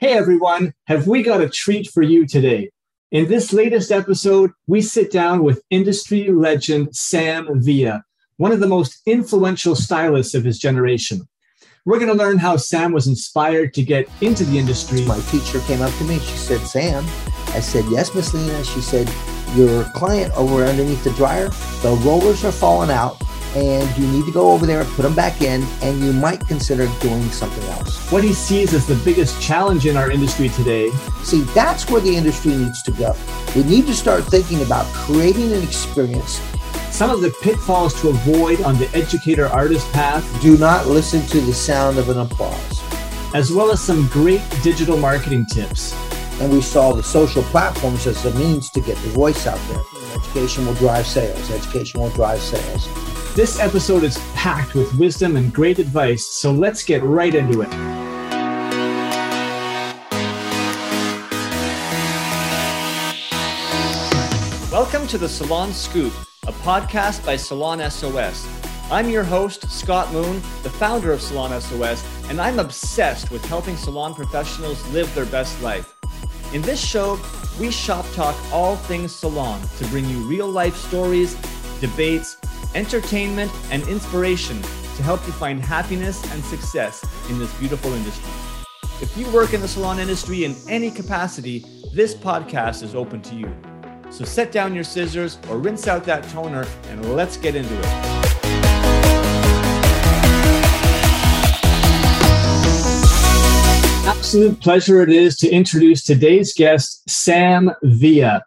Hey everyone, have we got a treat for you today? In this latest episode, we sit down with industry legend Sam Villa, one of the most influential stylists of his generation. We're going to learn how Sam was inspired to get into the industry. My teacher came up to me. She said, Sam, I said, yes, Miss Lena. She said, your client over underneath the dryer, the rollers are falling out. And you need to go over there and put them back in, and you might consider doing something else. What he sees as the biggest challenge in our industry today. See, that's where the industry needs to go. We need to start thinking about creating an experience. Some of the pitfalls to avoid on the educator-artist path. Do not listen to the sound of an applause. As well as some great digital marketing tips. And we saw the social platforms as a means to get the voice out there. Education will drive sales. Education will drive sales. This episode is packed with wisdom and great advice, so let's get right into it. Welcome to the Salon Scoop, a podcast by Salon SOS. I'm your host, Scott Moon, the founder of Salon SOS, and I'm obsessed with helping salon professionals live their best life. In this show, we shop talk all things salon to bring you real-life stories, debates, entertainment, and inspiration to help you find happiness and success in this beautiful industry. If you work in the salon industry in any capacity, this podcast is open to you. So set down your scissors or rinse out that toner and let's get into it. Absolute pleasure it is to introduce today's guest, Sam Villa.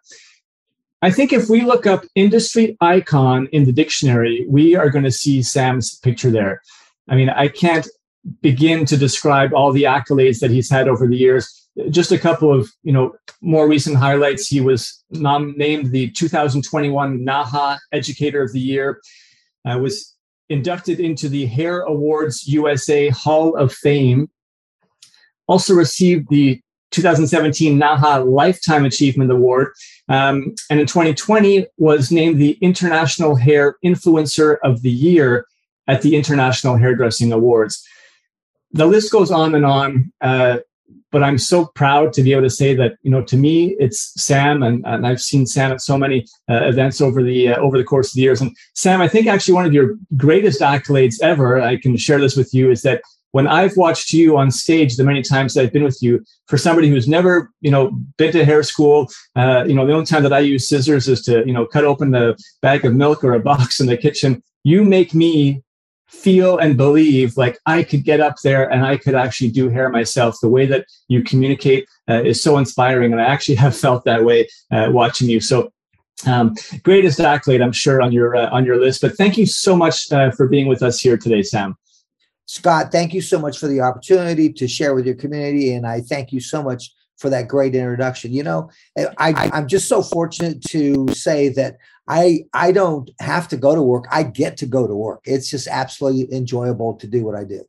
I think if we look up industry icon in the dictionary, we are going to see Sam's picture there. I mean, I can't begin to describe all the accolades that he's had over the years. Just a couple of, more recent highlights. He was named the 2021 Naha Educator of the Year. Was inducted into the Hair Awards USA Hall of Fame. Also received the 2017 Naha Lifetime Achievement Award, and in 2020 was named the International Hair Influencer of the Year at the International Hairdressing Awards. The list goes on and on, but I'm so proud to be able to say that, to me, it's Sam, and I've seen Sam at so many events over the course of the years. And Sam, I think actually one of your greatest accolades ever, I can share this with you, is that when I've watched you on stage the many times that I've been with you, for somebody who's never, been to hair school, the only time that I use scissors is to, cut open a bag of milk or a box in the kitchen. You make me feel and believe like I could get up there and I could actually do hair myself. The way that you communicate is so inspiring. And I actually have felt that way watching you. So greatest accolade, I'm sure, on your list. But thank you so much for being with us here today, Sam. Scott, thank you so much for the opportunity to share with your community. And I thank you so much for that great introduction. I'm just so fortunate to say that I don't have to go to work. I get to go to work. It's just absolutely enjoyable to do what I do.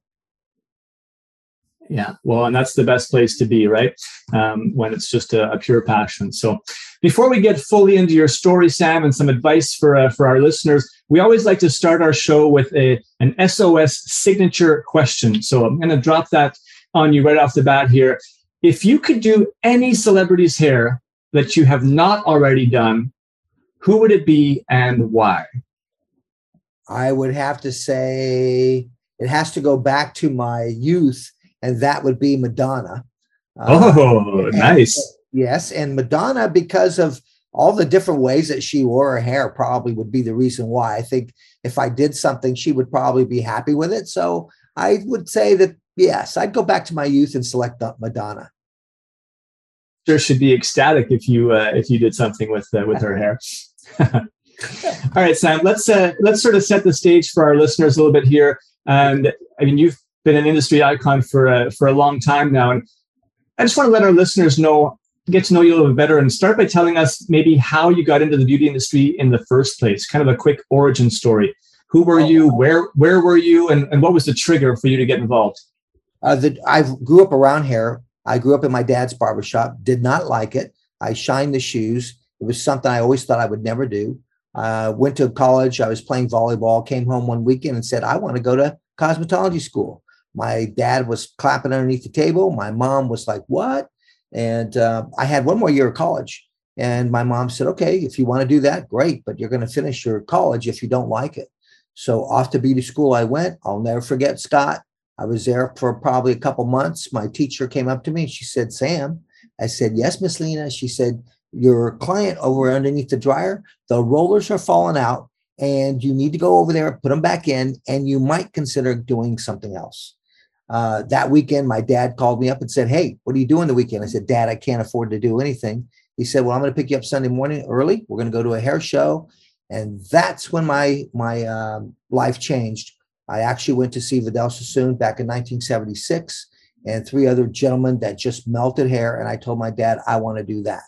Yeah, well, and that's the best place to be, right? When it's just a pure passion. So before we get fully into your story, Sam, and some advice for our listeners, we always like to start our show with an SOS signature question. So I'm going to drop that on you right off the bat here. If you could do any celebrity's hair that you have not already done, who would it be and why? I would have to say it has to go back to my youth. And that would be Madonna. Nice. Yes. And Madonna, because of all the different ways that she wore her hair, probably would be the reason why. I think if I did something, she would probably be happy with it. So I would say that, yes, I'd go back to my youth and select Madonna. Sure should be ecstatic if you did something with her hair. All right, Sam, let's sort of set the stage for our listeners a little bit here. And I mean, you've been an industry icon for a long time now. And I just want to let our listeners get to know you a little bit better and start by telling us maybe how you got into the beauty industry in the first place, kind of a quick origin story. Who were you? Where were you? And what was the trigger for you to get involved? I grew up around hair. I grew up in my dad's barbershop, did not like it. I shined the shoes. It was something I always thought I would never do. Went to college. I was playing volleyball, came home one weekend and said, I want to go to cosmetology school. My dad was clapping underneath the table. My mom was like, what? And I had one more year of college. And my mom said, okay, if you want to do that, great. But you're going to finish your college if you don't like it. So off to beauty school I went. I'll never forget, Scott. I was there for probably a couple months. My teacher came up to me. She said, Sam. I said, yes, Miss Lena. She said, your client over underneath the dryer, the rollers are falling out and you need to go over there, put them back in, and you might consider doing something else. That weekend, my dad called me up and said, hey, what are you doing the weekend? I said, Dad, I can't afford to do anything. He said, well, I'm going to pick you up Sunday morning early. We're going to go to a hair show. And that's when my life changed. I actually went to see Vidal Sassoon back in 1976 and three other gentlemen that just melted hair. And I told my dad, I want to do that.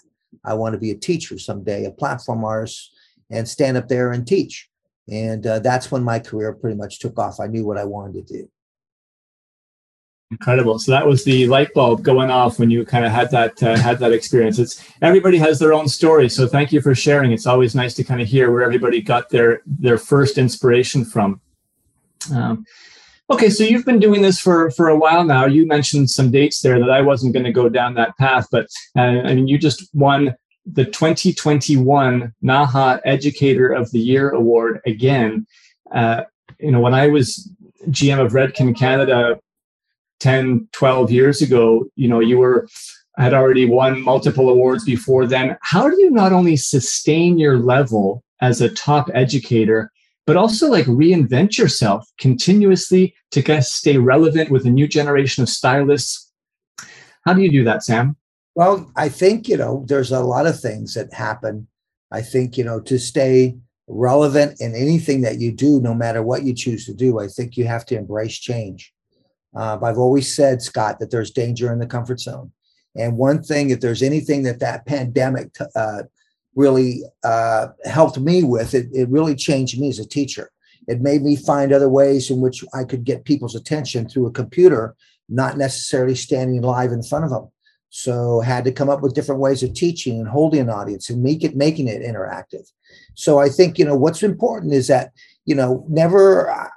I want to be a teacher someday, a platform artist, and stand up there and teach. And that's when my career pretty much took off. I knew what I wanted to do. Incredible. So that was the light bulb going off when you kind of had that experience. Everybody has their own story. So thank you for sharing. It's always nice to kind of hear where everybody got their first inspiration from. Okay, so you've been doing this for a while now. You mentioned some dates there that I wasn't going to go down that path, but I mean, you just won the 2021 Naha Educator of the Year Award again. You know, when I was GM of Redken Canada 10, 12 years ago, you know, you had already won multiple awards before then. How do you not only sustain your level as a top educator, but also like reinvent yourself continuously to kind of stay relevant with a new generation of stylists? How do you do that, Sam? Well, I think, you know, there's a lot of things that happen. I think, you know, to stay relevant in anything that you do, no matter what you choose to do, I think you have to embrace change. I've always said, Scott, that there's danger in the comfort zone. And one thing, if there's anything that pandemic really helped me with, it really changed me as a teacher. It made me find other ways in which I could get people's attention through a computer, not necessarily standing live in front of them. So had to come up with different ways of teaching and holding an audience and making it interactive. So I think, you know, what's important is that, you know,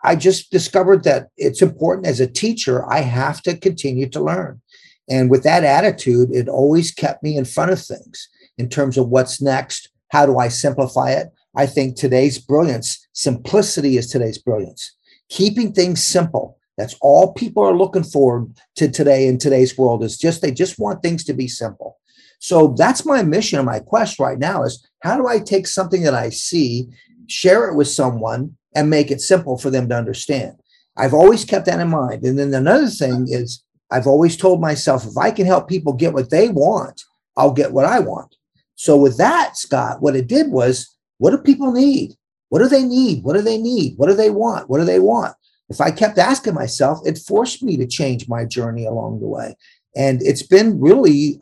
I just discovered that it's important as a teacher, I have to continue to learn. And with that attitude, it always kept me in front of things in terms of what's next. How do I simplify it? I think simplicity is today's brilliance. Keeping things simple. That's all people are looking for to today in today's world is they just want things to be simple. So that's my mission and my quest right now is how do I take something that I see, share it with someone, and make it simple for them to understand. I've always kept that in mind. And then another thing is I've always told myself, if I can help people get what they want, I'll get what I want. So with that, Scott, what it did was, what do people need? What do they need? What do they need? What do they want? What do they want? If I kept asking myself, it forced me to change my journey along the way. And it's been really,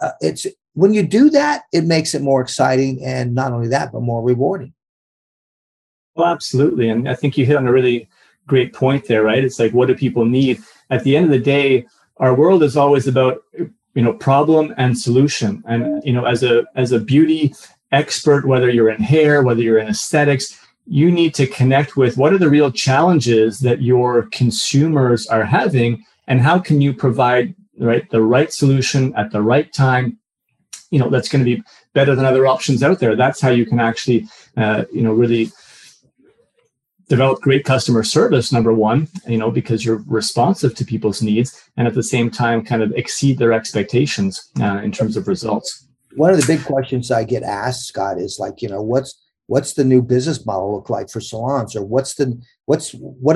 when you do that, it makes it more exciting. And not only that, but more rewarding. Well, absolutely. And I think you hit on a really great point there, right? It's like, what do people need? At the end of the day, our world is always about, you know, problem and solution. And, you know, as a beauty expert, whether you're in hair, whether you're in aesthetics, you need to connect with what are the real challenges that your consumers are having and how can you provide the right solution at the right time, you know, that's going to be better than other options out there. That's how you can actually, you know, really develop great customer service, number one, you know, because you're responsive to people's needs and at the same time kind of exceed their expectations in terms of results. One of the big questions I get asked, Scott, is like, you know, what's the new business model look like for salons, or what do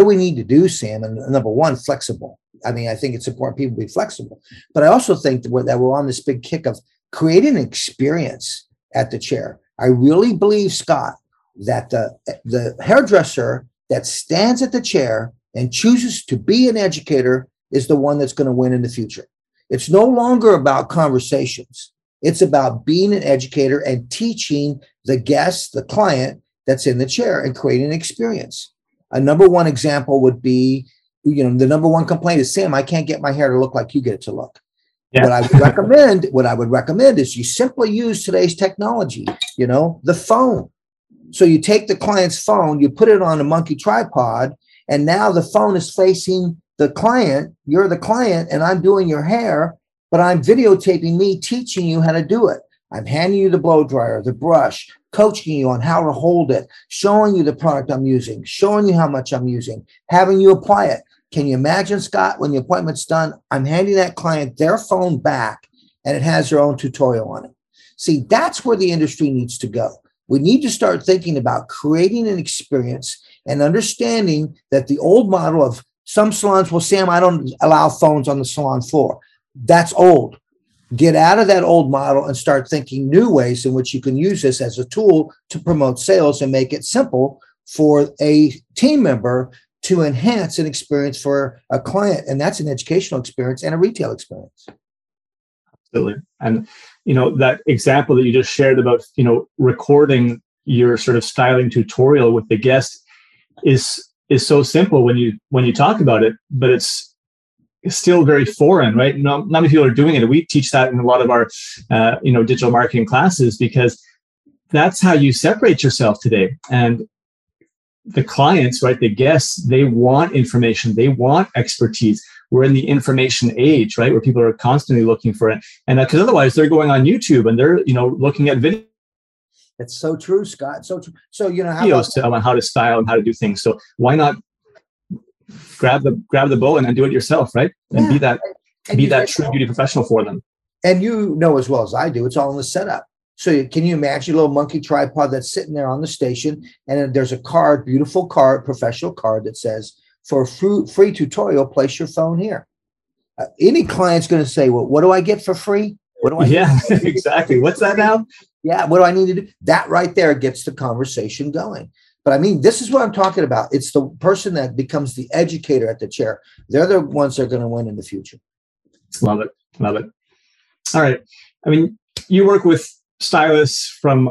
we need to do, Sam? And number one, flexible. I mean, I think it's important people be flexible, but I also think that we're on this big kick of creating an experience at the chair. I really believe, Scott, that the hairdresser that stands at the chair and chooses to be an educator is the one that's going to win in the future. It's no longer about conversations. It's about being an educator and teaching the guest, the client that's in the chair, and creating an experience. A number one example would be, you know, the number one complaint is, Sam, I can't get my hair to look like you get it to look. Yeah. What I would recommend is you simply use today's technology, you know, the phone. So you take the client's phone, you put it on a monkey tripod, and now the phone is facing the client, you're the client, and I'm doing your hair, but I'm videotaping me teaching you how to do it. I'm handing you the blow dryer, the brush, coaching you on how to hold it, showing you the product I'm using, showing you how much I'm using, having you apply it. Can you imagine, Scott, when the appointment's done, I'm handing that client their phone back and it has their own tutorial on it. See, that's where the industry needs to go. We need to start thinking about creating an experience and understanding that the old model of some salons, well, Sam, I don't allow phones on the salon floor. That's old. Get out of that old model and start thinking new ways in which you can use this as a tool to promote sales and make it simple for a team member to enhance an experience for a client. And that's an educational experience and a retail experience. Absolutely. And, you know, that example that you just shared about, you know, recording your sort of styling tutorial with the guest is so simple when you talk about it, but it's still very foreign, right? Not many people are doing it. We teach that in a lot of our, you know, digital marketing classes, because that's how you separate yourself today. And the clients, right, the guests, they want information. They want expertise. We're in the information age, right, where people are constantly looking for it. And because otherwise they're going on YouTube and they're, you know, looking at videos. That's so true, Scott. So true. So, you know, on how to style and how to do things. So why not grab the bow and do it yourself, right? And yeah, be that true beauty professional for them. And you know as well as I do, it's all in the setup. So can you imagine a little monkey tripod that's sitting there on the station, and there's a card, beautiful card, professional card that says, for a free tutorial, place your phone here. Any client's going to say, well, what do I get for free? What do I? Yeah, exactly. What's that now? Yeah, what do I need to do? That right there gets the conversation going. But I mean, this is what I'm talking about. It's the person that becomes the educator at the chair. They're the ones that are going to win in the future. Love it. Love it. All right. I mean, you work with stylists from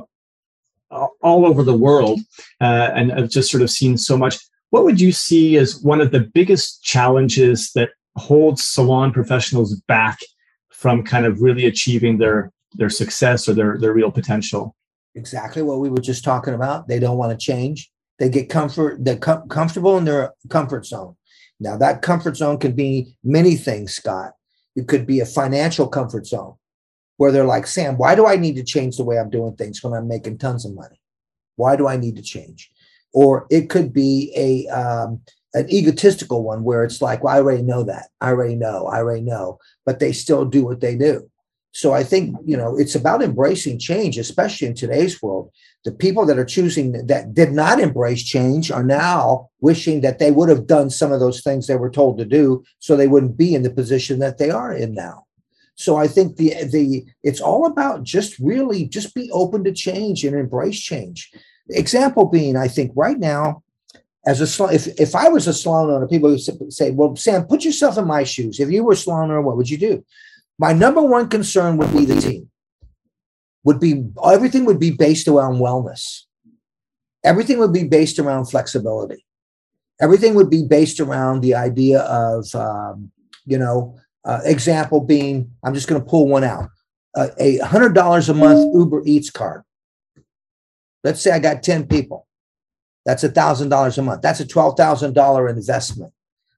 all over the world, and I've just sort of seen so much. What would you see as one of the biggest challenges that holds salon professionals back from kind of really achieving their success or their real potential? Exactly what we were just talking about. They don't want to change. They get comfort. They're comfortable in their comfort zone. Now, that comfort zone could be many things, Scott. It could be a financial comfort zone where they're like, Sam, why do I need to change the way I'm doing things when I'm making tons of money? Why do I need to change? Or it could be an egotistical one where it's like, well, I already know that. I already know. But they still do what they do. So I think, you know, it's about embracing change, especially in today's world. The people that are choosing that did not embrace change are now wishing that they would have done some of those things they were told to do so they wouldn't be in the position that they are in now. So I think the it's all about just be open to change and embrace change. Example being, I think right now, as a salon, if I was a salon owner, people would say, well, Sam, put yourself in my shoes. If you were a salon owner, what would you do? My number one concern would be the team. Everything would be based around wellness. Everything would be based around flexibility. Everything would be based around the idea of, example being, I'm just going to pull one out, a $100 a month Uber Eats card. Let's say I got 10 people. That's $1,000 a month. That's a $12,000 investment.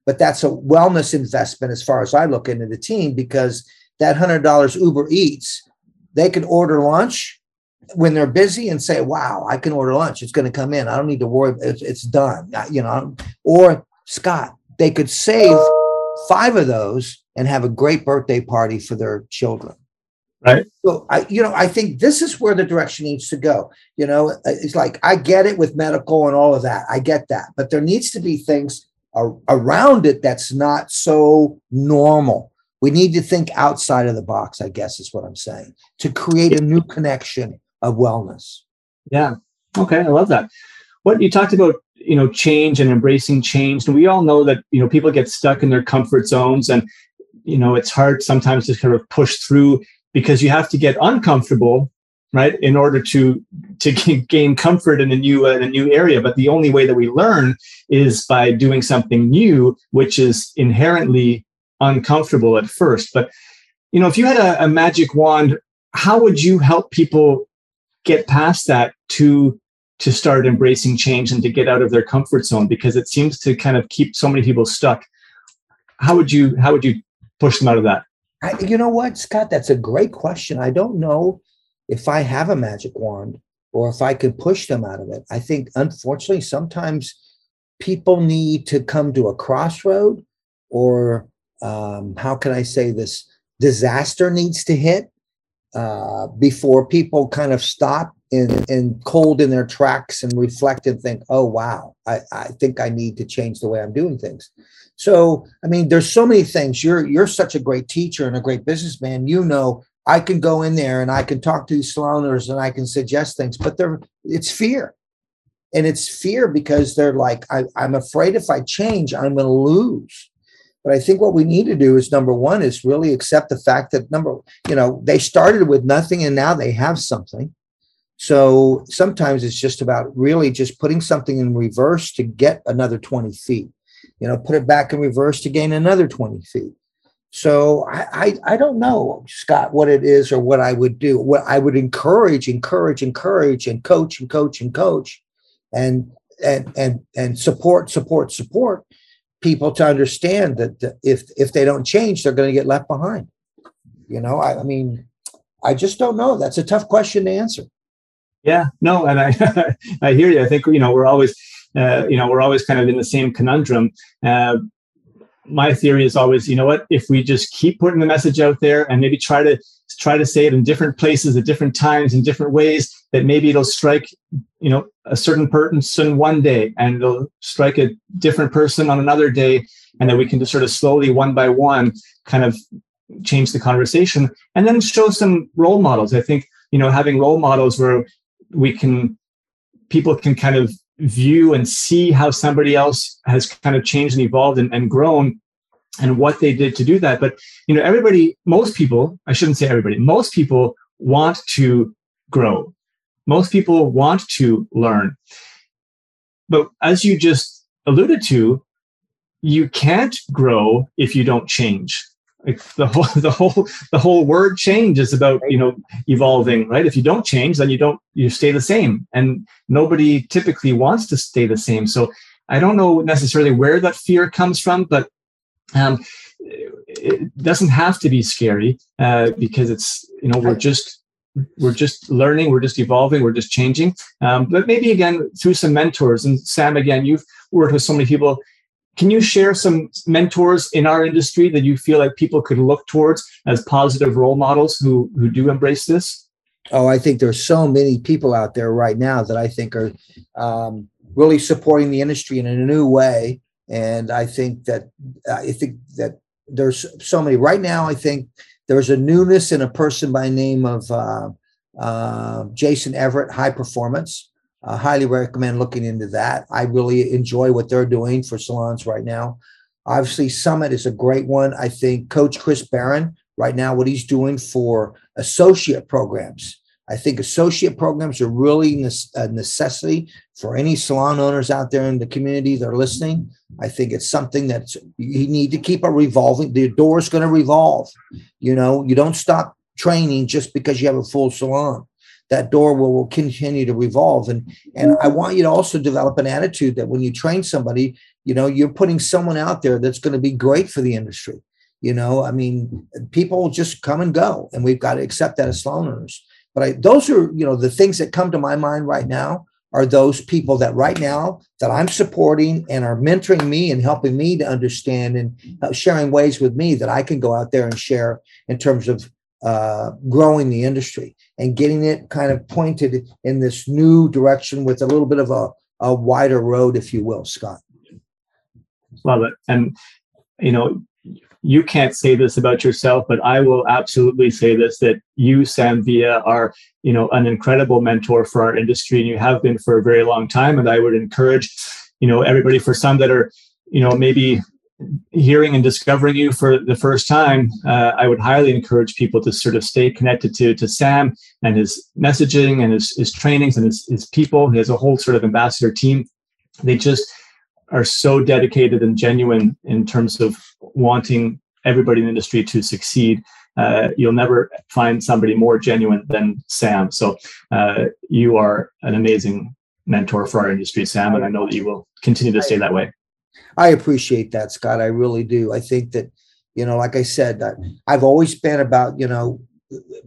But that's a wellness investment as far as I look into the team, because that $100 Uber Eats, they can order lunch when they're busy and say, wow, I can order lunch. It's going to come in. I don't need to worry. It's done, you know. Or, Scott, they could save 5 of those and have a great birthday party for their children. Right. So, I think this is where the direction needs to go. You know, it's like, I get it with medical and all of that. I get that. But there needs to be things around it that's not so normal. We need to think outside of the box, I guess is what I'm saying, to create a new connection of wellness. Yeah. Okay. I love that. What you talked about, you know, change and embracing change. And we all know that, you know, people get stuck in their comfort zones, and, you know, it's hard sometimes to kind of push through because you have to get uncomfortable, right, in order to gain comfort in a new area. But the only way that we learn is by doing something new, which is inherently uncomfortable at first. But, you know, if you had a magic wand, how would you help people get past that to start embracing change and to get out of their comfort zone? Because it seems to kind of keep so many people stuck. how would you push them out of that? You know what, Scott, that's a great question. I don't know if I have a magic wand or if I could push them out of it. I think, unfortunately, sometimes people need to come to a crossroad, or how can I say this? Disaster needs to hit before people kind of stop and cold in their tracks and reflect and think, oh, wow, I think I need to change the way I'm doing things. So, I mean, there's so many things. You're such a great teacher and a great businessman. You know, I can go in there and I can talk to these salon owners and I can suggest things, but it's fear. And it's fear because they're like, I'm afraid if I change, I'm going to lose. But I think what we need to do is, number one, is really accept the fact that, they started with nothing and now they have something. So sometimes it's just about really just putting something in reverse to get another 20 feet, put it back in reverse to gain another 20 feet. So I don't know, Scott, what it is or what I would do. What I would encourage and coach and support people to understand that if they don't change, they're going to get left behind. I just don't know. That's a tough question to answer. Yeah, no. And I, I hear you. I think, we're always kind of in the same conundrum. My theory is always, if we just keep putting the message out there and maybe try to say it in different places at different times in different ways, that maybe it'll strike, a certain person one day, and it'll strike a different person on another day, and that we can just sort of slowly, one by one, kind of change the conversation, and then show some role models. I think, having role models where people can kind of view and see how somebody else has kind of changed and evolved and grown, and what they did to do that. But, most people want to grow. Most people want to learn. But as you just alluded to, you can't grow if you don't change. Like the whole word change is about, evolving, right? If you don't change, then you stay the same. And nobody typically wants to stay the same. So I don't know necessarily where that fear comes from, but it doesn't have to be scary, because it's, we're just learning, we're just evolving, we're just changing. But maybe again, through some mentors, and Sam, again, you've worked with so many people. Can you share some mentors in our industry that you feel like people could look towards as positive role models who do embrace this? Oh, I think there's so many people out there right now that I think are really supporting the industry in a new way. And I think that there's so many right now. I think there's a newness in a person by the name of Jason Everett, High Performance. I highly recommend looking into that. I really enjoy what they're doing for salons right now. Obviously, Summit is a great one. I think Coach Chris Barron right now, what he's doing for associate programs. I think associate programs are really a necessity for any salon owners out there in the community that are listening. I think it's something that you need to keep revolving. The door is going to revolve. You don't stop training just because you have a full salon. That door will continue to revolve. And I want you to also develop an attitude that when you train somebody, you're putting someone out there that's going to be great for the industry. People just come and go, and we've got to accept that as salon owners. But those are, the things that come to my mind right now are those people that right now that I'm supporting and are mentoring me and helping me to understand and sharing ways with me that I can go out there and share in terms of growing the industry and getting it kind of pointed in this new direction with a little bit of a wider road, if you will, Scott. Love it. And, you can't say this about yourself, but I will absolutely say this, that you, Sam Villa, are, an incredible mentor for our industry, and you have been for a very long time. And I would encourage, everybody, for some that are, maybe hearing and discovering you for the first time, I would highly encourage people to sort of stay connected to Sam and his messaging and his trainings and his people. He has a whole sort of ambassador team. They just are so dedicated and genuine in terms of wanting everybody in the industry to succeed. You'll never find somebody more genuine than Sam. So you are an amazing mentor for our industry, Sam, and I know that you will continue to stay that way. I appreciate that, Scott. I really do. I think that, you know, like I said, I've always been about, you know,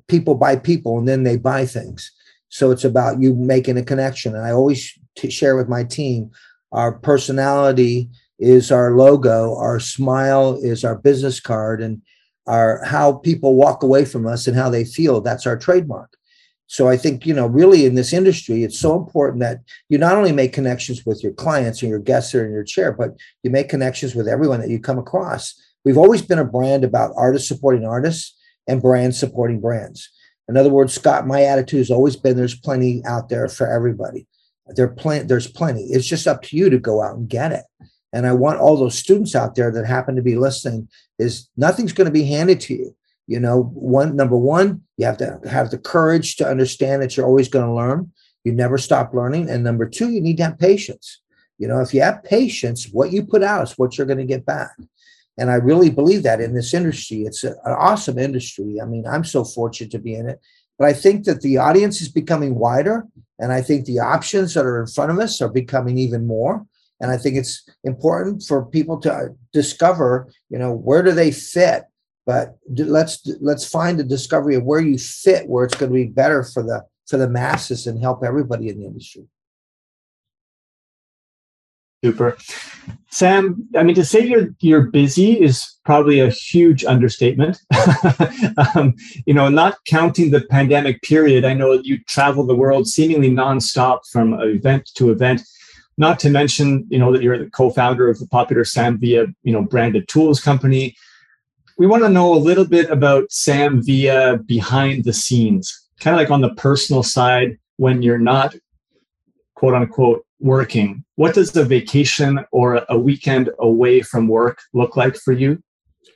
people buy people and then they buy things. So it's about you making a connection. And I always share with my team, our personality is our logo, our smile is our business card, and our how people walk away from us and how they feel. That's our trademark. So I think, you know, really in this industry, it's so important that you not only make connections with your clients and your guests that are in your chair, but you make connections with everyone that you come across. We've always been a brand about artists supporting artists and brands supporting brands. In other words, Scott, my attitude has always been there's plenty out there for everybody. There's plenty. It's just up to you to go out and get it. And I want all those students out there that happen to be listening is nothing's going to be handed to you. You know, number one, you have to have the courage to understand that you're always going to learn. You never stop learning. And number two, you need to have patience. You know, if you have patience, what you put out is what you're going to get back. And I really believe that in this industry. It's an awesome industry. I mean, I'm so fortunate to be in it. But I think that the audience is becoming wider. And I think the options that are in front of us are becoming even more. And I think it's important for people to discover, you know, where do they fit? But let's find a discovery of where you fit, where it's going to be better for the masses and help everybody in the industry. Super. Sam, I mean, to say you're busy is probably a huge understatement. You know, not counting the pandemic period, I know you travel the world seemingly nonstop from event to event. Not to mention, you know, that you're the co-founder of the popular Sam Villa, you know, branded tools company. We want to know a little bit about Sam Villa behind the scenes, kind of like on the personal side when you're not, quote unquote, working. What does a vacation or a weekend away from work look like for you?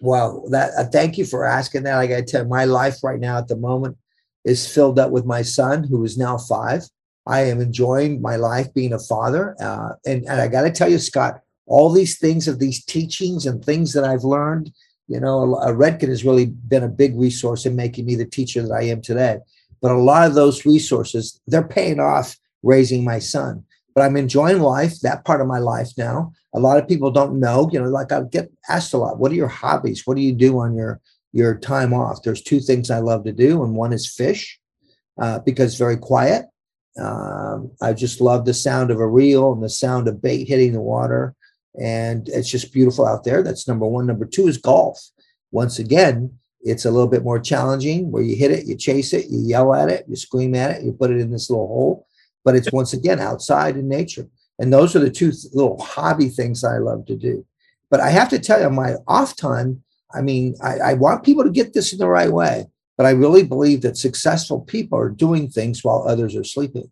Wow, thank you for asking that. Like I tell you, my life right now at the moment is filled up with my son, who is now 5. I am enjoying my life being a father. And I got to tell you, Scott, all these things of these teachings and things that I've learned, you know, Redken has really been a big resource in making me the teacher that I am today. But a lot of those resources, they're paying off raising my son. But I'm enjoying life, that part of my life now. A lot of people don't know, you know, like I get asked a lot, what are your hobbies? What do you do on your time off? There's 2 things I love to do. And one is fish, because it's very quiet. I just love the sound of a reel and the sound of bait hitting the water. And it's just beautiful out there. That's number one. Number 2 is golf. Once again, it's a little bit more challenging where you hit it, you chase it, you yell at it, you scream at it, you put it in this little hole. But it's once again outside in nature. And those are the 2 little hobby things I love to do. But I have to tell you, my off time, I mean, I want people to get this in the right way. But I really believe that successful people are doing things while others are sleeping.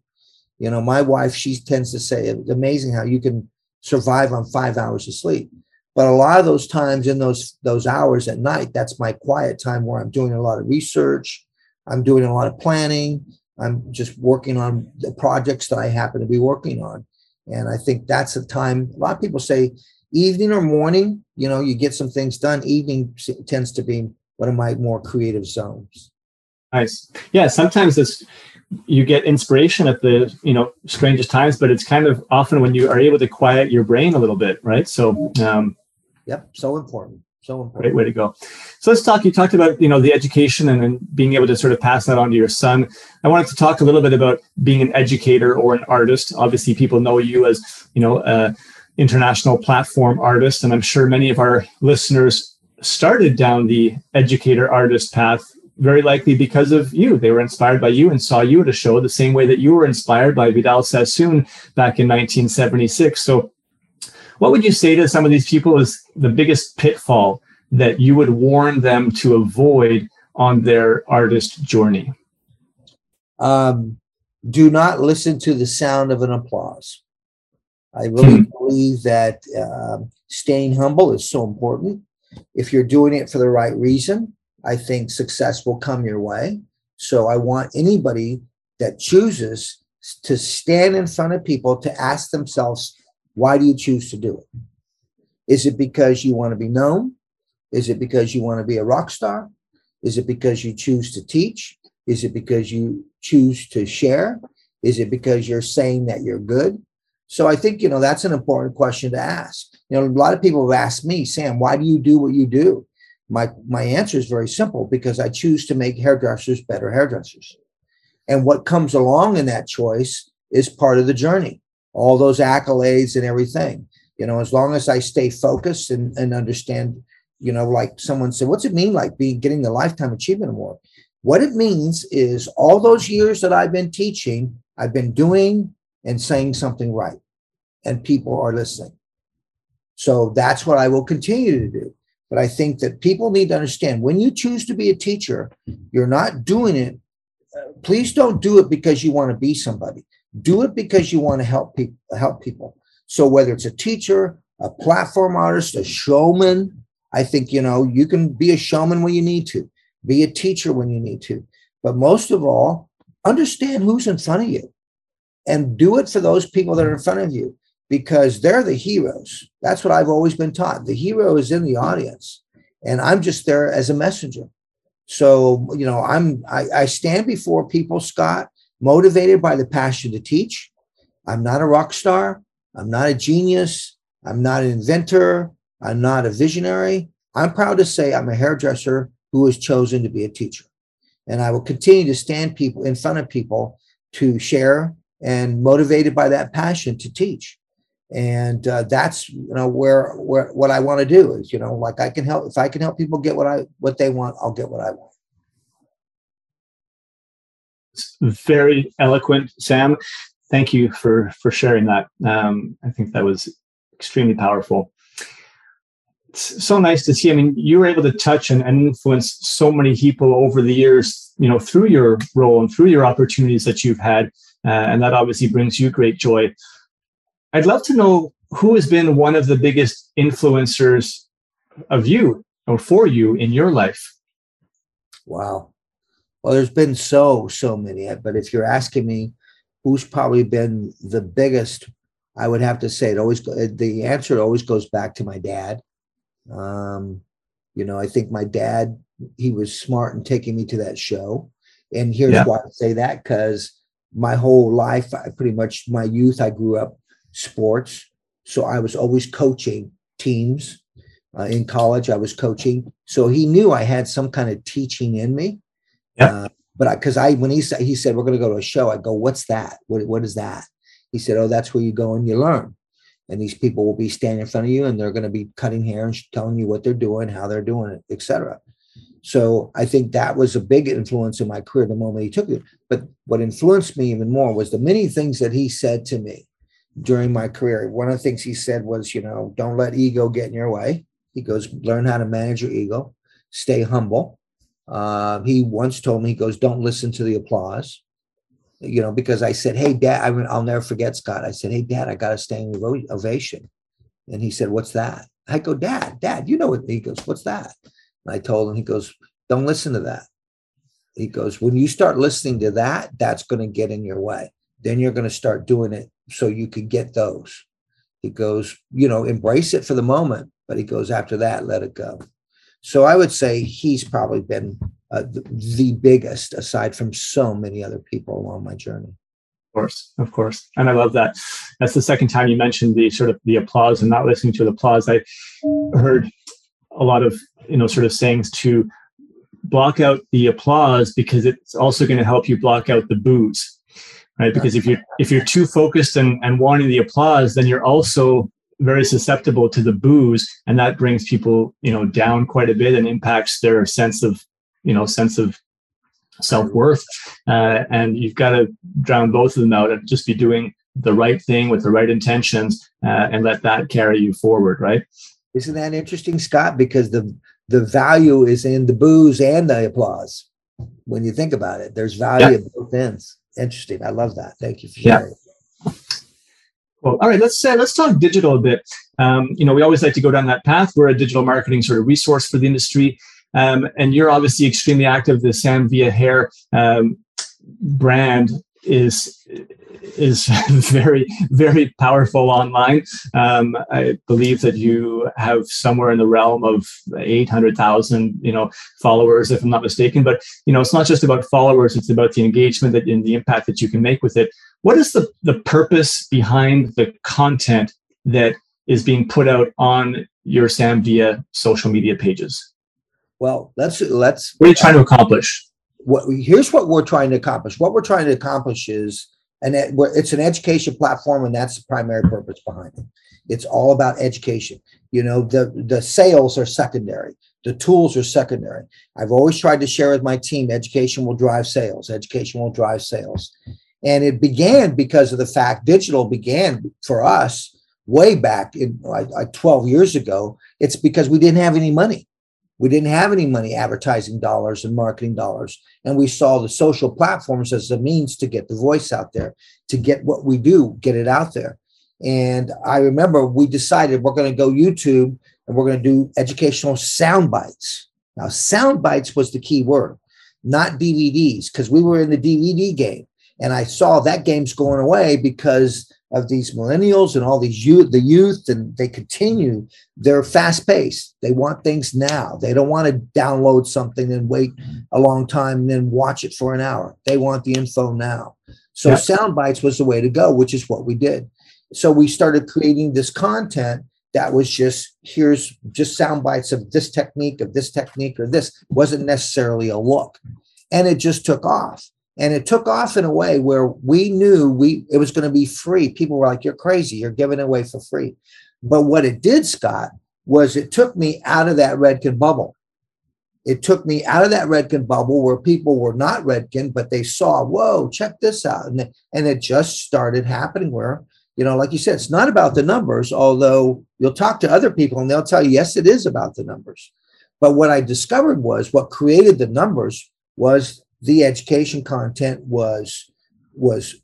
You know, my wife, she tends to say, it's amazing how you can survive on 5 hours of sleep. But a lot of those times in those hours at night, that's my quiet time where I'm doing a lot of research. I'm doing a lot of planning. I'm just working on the projects that I happen to be working on. And I think that's a time, a lot of people say evening or morning, you know, you get some things done. Evening tends to be one of my more creative zones. Nice. Yeah, sometimes you get inspiration at the, you know, strangest times, but it's kind of often when you are able to quiet your brain a little bit, right? So, yep, so important. So important. Great way to go. So let's talk. You talked about, you know, the education and then being able to sort of pass that on to your son. I wanted to talk a little bit about being an educator or an artist. Obviously, people know you as, you know, international platform artist, and I'm sure many of our listeners started down the educator artist path very likely because of you. They were inspired by you and saw you at a show the same way that you were inspired by Vidal Sassoon back in 1976. So what would you say to some of these people is the biggest pitfall that you would warn them to avoid on their artist journey? Do not listen to the sound of an applause. I really believe that staying humble is so important. If you're doing it for the right reason, I think success will come your way. So I want anybody that chooses to stand in front of people to ask themselves, why do you choose to do it? Is it because you want to be known? Is it because you want to be a rock star? Is it because you choose to teach? Is it because you choose to share? Is it because you're saying that you're good? So I think, you know, that's an important question to ask. You know, a lot of people have asked me, Sam, why do you do what you do? My answer is very simple, because I choose to make hairdressers better hairdressers. And what comes along in that choice is part of the journey, all those accolades and everything. You know, as long as I stay focused and understand, you know, like someone said, what's it mean like getting the Lifetime Achievement Award? What it means is all those years that I've been teaching, I've been doing and saying something right, and people are listening. So that's what I will continue to do. But I think that people need to understand, when you choose to be a teacher, you're not doing it. Please don't do it because you want to be somebody. Do it because you want to help people. So whether it's a teacher, a platform artist, a showman, I think, you know, you can be a showman when you need to, be a teacher when you need to. But most of all, understand who's in front of you and do it for those people that are in front of you, because they're the heroes. That's what I've always been taught. The hero is in the audience, and I'm just there as a messenger. So, you know, I stand before people, Scott, motivated by the passion to teach. I'm not a rock star. I'm not a genius. I'm not an inventor. I'm not a visionary. I'm proud to say I'm a hairdresser who has chosen to be a teacher. And I will continue to stand people in front of people to share, and motivated by that passion to teach. And that's, you know, where what I want to do is, you know, like I can help. If I can help people get what they want, I'll get what I want. It's very eloquent, Sam. Thank you for sharing that. I think that was extremely powerful. It's so nice to see. I mean, you were able to touch and influence so many people over the years, you know, through your role and through your opportunities that you've had. And that obviously brings you great joy. I'd love to know who has been one of the biggest influencers of you or for you in your life. Wow. Well, there's been so many. But if you're asking me who's probably been the biggest, I would have to say the answer always goes back to my dad. You know, I think my dad, he was smart in taking me to that show. And here's why I say that, because my whole life, my youth, I grew up sports. So I was always coaching teams. In college, I was coaching. So he knew I had some kind of teaching in me. Yeah. But when he said, we're going to go to a show, I go, what's that? What is that? He said, oh, that's where you go and you learn. And these people will be standing in front of you and they're going to be cutting hair and telling you what they're doing, how they're doing it, et cetera. So I think that was a big influence in my career, the moment he took it. But what influenced me even more was the many things that he said to me during my career. One of the things he said was, you know, don't let ego get in your way. He goes, learn how to manage your ego. Stay humble. He once told me, he goes, don't listen to the applause. You know, because I said, hey, Dad, I'll never forget, Scott. I said, hey, Dad, I got a standing ovation. And he said, what's that? I go, Dad, you know what? He goes, what's that? I told him, he goes, don't listen to that. He goes, when you start listening to that, that's going to get in your way. Then you're going to start doing it so you can get those. He goes, you know, embrace it for the moment. But he goes, after that, let it go. So I would say he's probably been the biggest, aside from so many other people along my journey. Of course. And I love that. That's the second time you mentioned the sort of the applause and not listening to the applause. I heard a lot of, you know, sort of sayings to block out the applause, because it's also going to help you block out the boos, right? Because if you're too focused and wanting the applause, then you're also very susceptible to the boos, and that brings people, you know, down quite a bit and impacts their sense of self-worth. And you've got to drown both of them out and just be doing the right thing with the right intentions, and let that carry you forward, right? Isn't that interesting, Scott? Because the value is in the boos and the applause. When you think about it, there's value at both ends. Interesting. I love that. Thank you for sharing. Well, all right. Let's talk digital a bit. You know, we always like to go down that path. We're a digital marketing sort of resource for the industry, and you're obviously extremely active. The Sam Villa Hair brand is very, very powerful online. I believe that you have somewhere in the realm of 800,000, followers, if I'm not mistaken. But, it's not just about followers. It's about the engagement and the impact that you can make with it. What is the purpose behind the content that is being put out on your Sam Villa social media pages? Well, let's. What are you trying to accomplish? Here's what we're trying to accomplish. What we're trying to accomplish is, and it's an education platform, and that's the primary purpose behind it. It's all about education. The sales are secondary. The tools are secondary. I've always tried to share with my team, education will drive sales. Education will drive sales. And it began because of the fact digital began for us way back in, 12 years ago. It's because we didn't have any money. We didn't have any money, advertising dollars and marketing dollars. And we saw the social platforms as a means to get the voice out there, to get what we do, get it out there. And I remember we decided we're going to go YouTube and we're going to do educational sound bites. Now, sound bites was the key word, not DVDs, because we were in the DVD game. And I saw that game's going away because of these millennials and all these youth, and they continue. They're fast paced. They want things now. They don't want to download something and wait a long time and then watch it for an hour. They want the info now. So yes. Sound bites was the way to go, which is what we did. So we started creating this content that was just, here's just sound bites of this technique or this. Wasn't necessarily a look. And it just took off. And it took off in a way where we knew it was going to be free. People were like, you're crazy. You're giving it away for free. But what it did, Scott, was it took me out of that Redken bubble. It took me out of that Redken bubble where people were not Redken, but they saw, whoa, check this out. And it just started happening where, like you said, it's not about the numbers, although you'll talk to other people and they'll tell you, yes, it is about the numbers. But what I discovered was what created the numbers was the education content was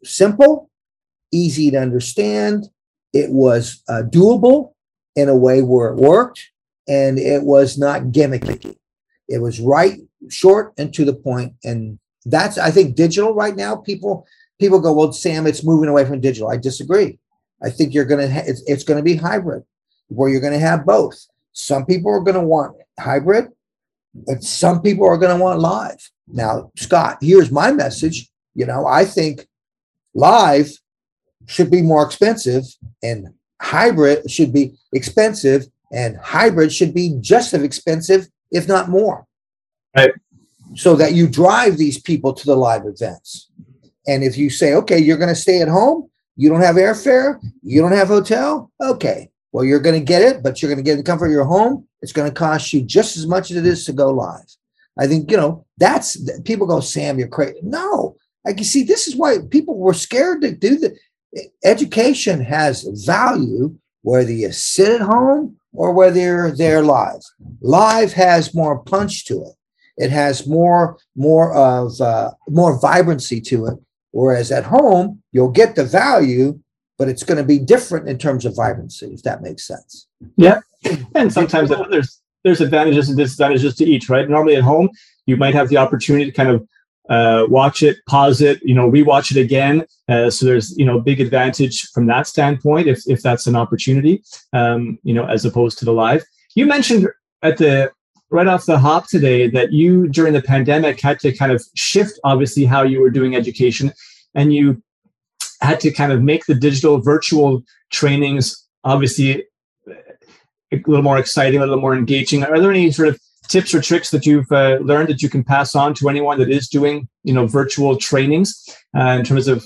simple, easy to understand. It was doable in a way where it worked, and it was not gimmicky. It was right, short, and to the point. And that's, I think, digital right now. People go, well, Sam, it's moving away from digital. I disagree. I think you're going to it's going to be hybrid, where you're going to have both. Some people are going to want hybrid, but some people are going to want live. Now, Scott, here's my message. I think live should be more expensive and hybrid should be expensive, and hybrid should be just as expensive, if not more. Right. So that you drive these people to the live events. And if you say, okay, you're going to stay at home, you don't have airfare, you don't have hotel. Okay, well, you're going to get it, but you're going to get the comfort of your home. It's going to cost you just as much as it is to go live. I think, that's, people go, Sam, you're crazy. No, I can see this is why people were scared to do that. Education has value whether you sit at home or whether you're there live. Live has more punch to it. It has more vibrancy to it. Whereas at home, you'll get the value, but it's going to be different in terms of vibrancy, if that makes sense. Yeah. And sometimes there's advantages and disadvantages to each, right? Normally at home, you might have the opportunity to kind of watch it, pause it, rewatch it again. So there's, big advantage from that standpoint, if that's an opportunity, as opposed to the live. You mentioned right off the hop today that you, during the pandemic, had to kind of shift, obviously, how you were doing education, and you had to kind of make the digital virtual trainings, obviously, a little more exciting, a little more engaging. Are there any sort of tips or tricks that you've learned that you can pass on to anyone that is doing, virtual trainings in terms of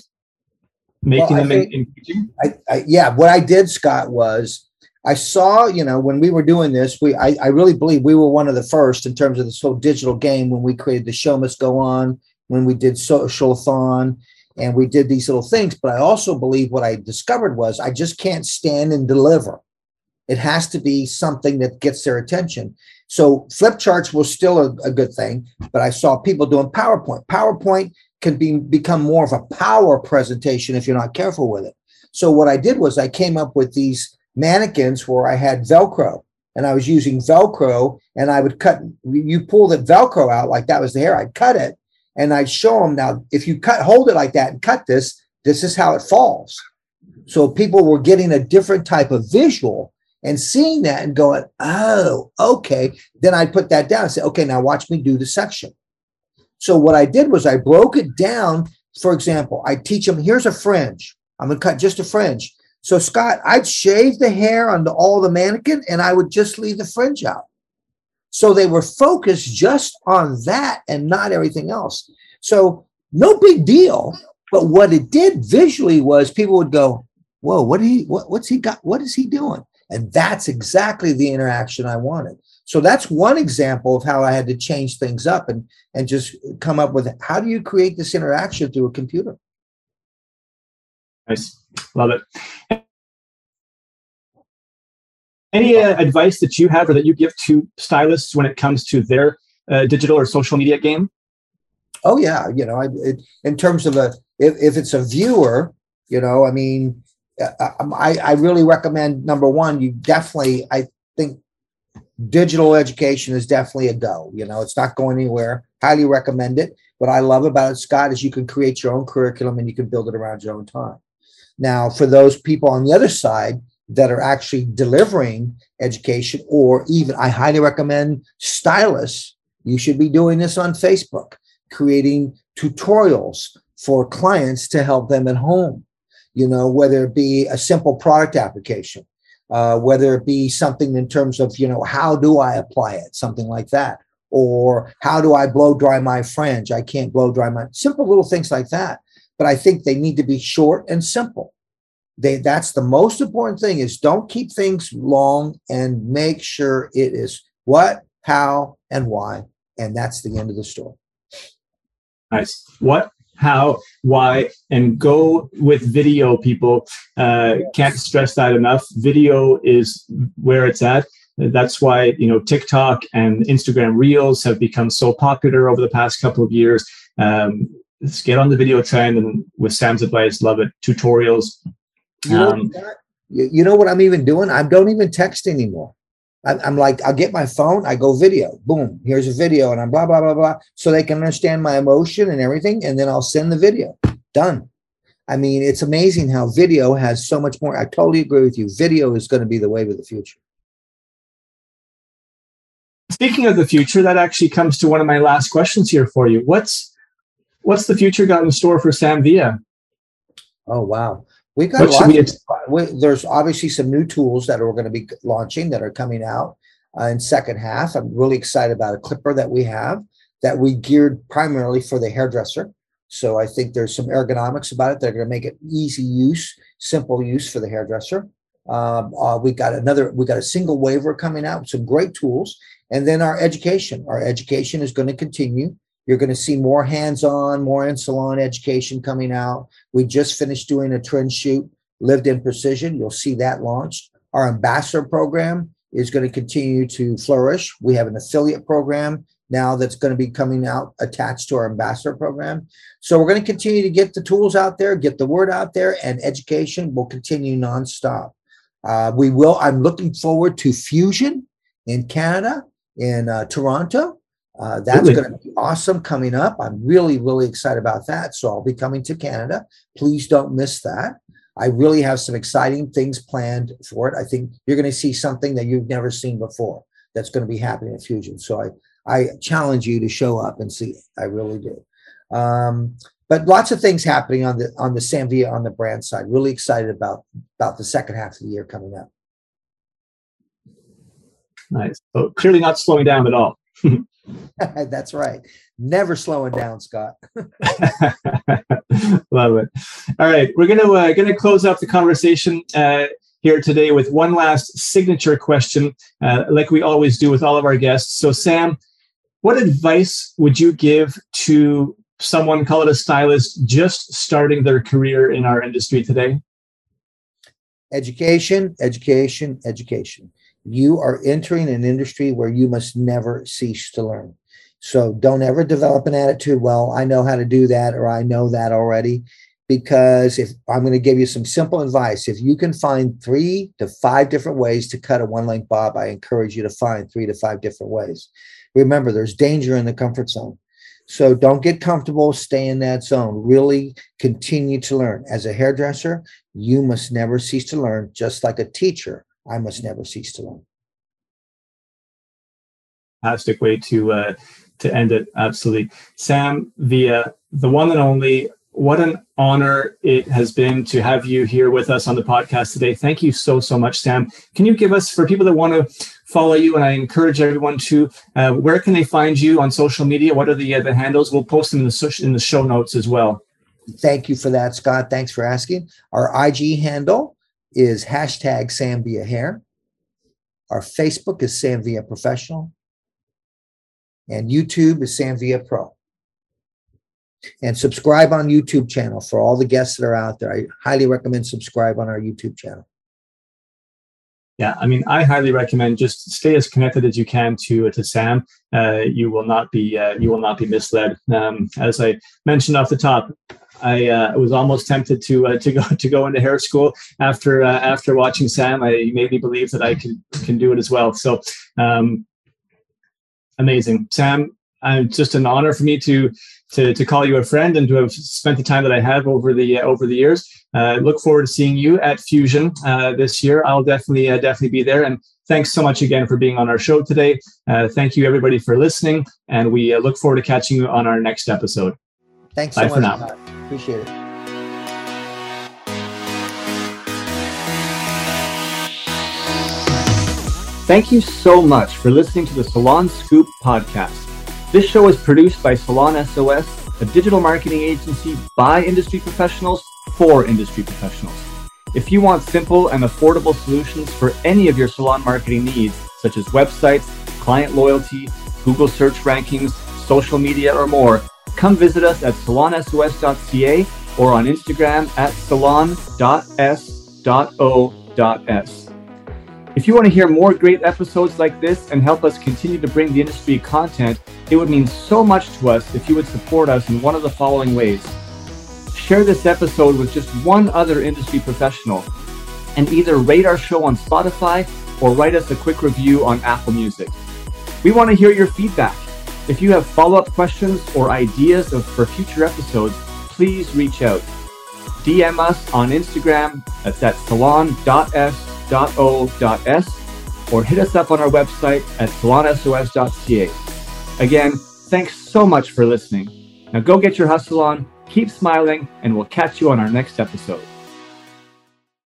making them engaging? Yeah, what I did, Scott, was I saw, when we were doing this, I really believe we were one of the first in terms of this whole digital game when we created The Show Must Go On, when we did Social-a-thon, and we did these little things. But I also believe what I discovered was I just can't stand and deliver. It has to be something that gets their attention. So flip charts were still a good thing, but I saw people doing PowerPoint. PowerPoint can become more of a power presentation if you're not careful with it. So what I did was I came up with these mannequins where I had Velcro, and I was using Velcro, and I would cut, you pull the Velcro out, like that was the hair, I'd cut it, and I show them, now, if you cut, hold it like that and cut this, this is how it falls. So people were getting a different type of visual and seeing that and going, oh, okay. Then I put that down and say, okay, now watch me do the section. So what I did was I broke it down. For example, I teach them, here's a fringe. I'm going to cut just a fringe. So Scott, I'd shave the hair on all the mannequin and I would just leave the fringe out. So they were focused just on that and not everything else. So no big deal. But what it did visually was people would go, whoa, what's he got? What is he doing? And that's exactly the interaction I wanted. So that's one example of how I had to change things up and just come up with, how do you create this interaction through a computer? Nice. Love it. Any advice that you have or that you give to stylists when it comes to their digital or social media game? Oh, yeah. You know, in terms of if it's a viewer, you know, I mean, I really recommend, number one, you definitely, I think digital education is definitely a go. You know, it's not going anywhere. Highly recommend it. What I love about it, Scott, is you can create your own curriculum and you can build it around your own time. Now, for those people on the other side that are actually delivering education, or even I highly recommend stylists, you should be doing this on Facebook, creating tutorials for clients to help them at home, you know, whether it be a simple product application, whether it be something in terms of, you know, how do I apply it, something like that, or how do I blow dry my fringe? I can't blow dry my, simple little things like that. But I think they need to be short and simple. That's the most important thing, is don't keep things long and make sure it is what, how, and why. And that's the end of the story. Nice. What, how, why, and go with video, people. Yes. Can't stress that enough. Video is where it's at. That's why, you know, TikTok and Instagram Reels have become so popular over the past couple of years. Let's get on the video trend, and with Sam's advice, love it. Tutorials. You know what I'm even doing? I don't even text anymore. I'm like, I'll get my phone, I go video, boom, here's a video, and I'm blah, blah, blah, blah, so they can understand my emotion and everything, and then I'll send the video. Done. I mean, it's amazing how video has so much more. I totally agree with you. Video is going to be the wave of the future. Speaking of the future, that actually comes to one of my last questions here for you. What's the future got in store for Sam Villa? Oh, wow. We've got there's obviously some new tools that we're going to be launching that are coming out in second half. I'm really excited about a clipper that we have that we geared primarily for the hairdresser. So I think there's some ergonomics about it that are going to make it easy use, simple use for the hairdresser. We got a single waiver coming out with some great tools. And then our education is going to continue. You're going to see more hands-on, more in-salon education coming out. We just finished doing a trend shoot, Lived in Precision. You'll see that launched. Our ambassador program is going to continue to flourish. We have an affiliate program now that's going to be coming out attached to our ambassador program. So we're going to continue to get the tools out there, get the word out there, and education will continue nonstop. I'm looking forward to Fusion in Canada, in Toronto. That's going to be awesome coming up. I'm really, really excited about that. So I'll be coming to Canada. Please don't miss that. I really have some exciting things planned for it. I think you're going to see something that you've never seen before that's going to be happening in Fusion. So I challenge you to show up and see it. I really do. But lots of things happening on the Sam Villa, on the brand side. Really excited about the second half of the year coming up. Nice. So clearly not slowing down at all. That's right. Never slowing down, Scott. Love it. All right. We're going to close up the conversation here today with one last signature question, like we always do with all of our guests. So, Sam, what advice would you give to someone, call it a stylist, just starting their career in our industry today? Education, education, education. You are entering an industry where you must never cease to learn. So don't ever develop an attitude, well, I know how to do that, or I know that already, because if I'm going to give you some simple advice, if you can find 3 to 5 different ways to cut a one-length bob, I encourage you to find 3 to 5 different ways. Remember, there's danger in the comfort zone. So don't get comfortable, stay in that zone. Really continue to learn. As a hairdresser, you must never cease to learn, just like a teacher, I must never cease to learn. Fantastic way to end it, absolutely. Sam Villa, the one and only, what an honor it has been to have you here with us on the podcast today. Thank you so, so much, Sam. Can you give us, for people that want to follow you, and I encourage everyone to, where can they find you on social media? What are the handles? We'll post them in the show notes as well. Thank you for that, Scott. Thanks for asking. Our IG handle is # Sam Villa Hair. Our Facebook is Sam Villa Professional. And YouTube is Sam Villa Pro. And subscribe on YouTube channel for all the guests that are out there. I highly recommend subscribe on our YouTube channel. Yeah, I mean, I highly recommend just stay as connected as you can to Sam. You will not be misled. As I mentioned off the top, I was almost tempted to go into hair school after watching Sam. I made me believe that I can do it as well. So amazing, Sam. It's just an honor for me to call you a friend and to have spent the time that I have over the years. Look forward to seeing you at Fusion this year. I'll definitely be there. And thanks so much again for being on our show today. Thank you everybody for listening, and we look forward to catching you on our next episode. Thanks so much. Bye for now. Scott. Appreciate it. Thank you so much for listening to the Salon Scoop podcast. This show is produced by Salon SOS, a digital marketing agency by industry professionals for industry professionals. If you want simple and affordable solutions for any of your salon marketing needs, such as websites, client loyalty, Google search rankings, social media, or more, come visit us at salonsos.ca or on Instagram at salon.s.o.s. If you want to hear more great episodes like this and help us continue to bring the industry content, it would mean so much to us if you would support us in one of the following ways. Share this episode with just one other industry professional and either rate our show on Spotify or write us a quick review on Apple Music. We want to hear your feedback. If you have follow-up questions or ideas for future episodes, please reach out. DM us on Instagram. That's at salon.s.o.s, or hit us up on our website at salonsos.ca. Again, thanks so much for listening. Now go get your hustle on, keep smiling, and we'll catch you on our next episode.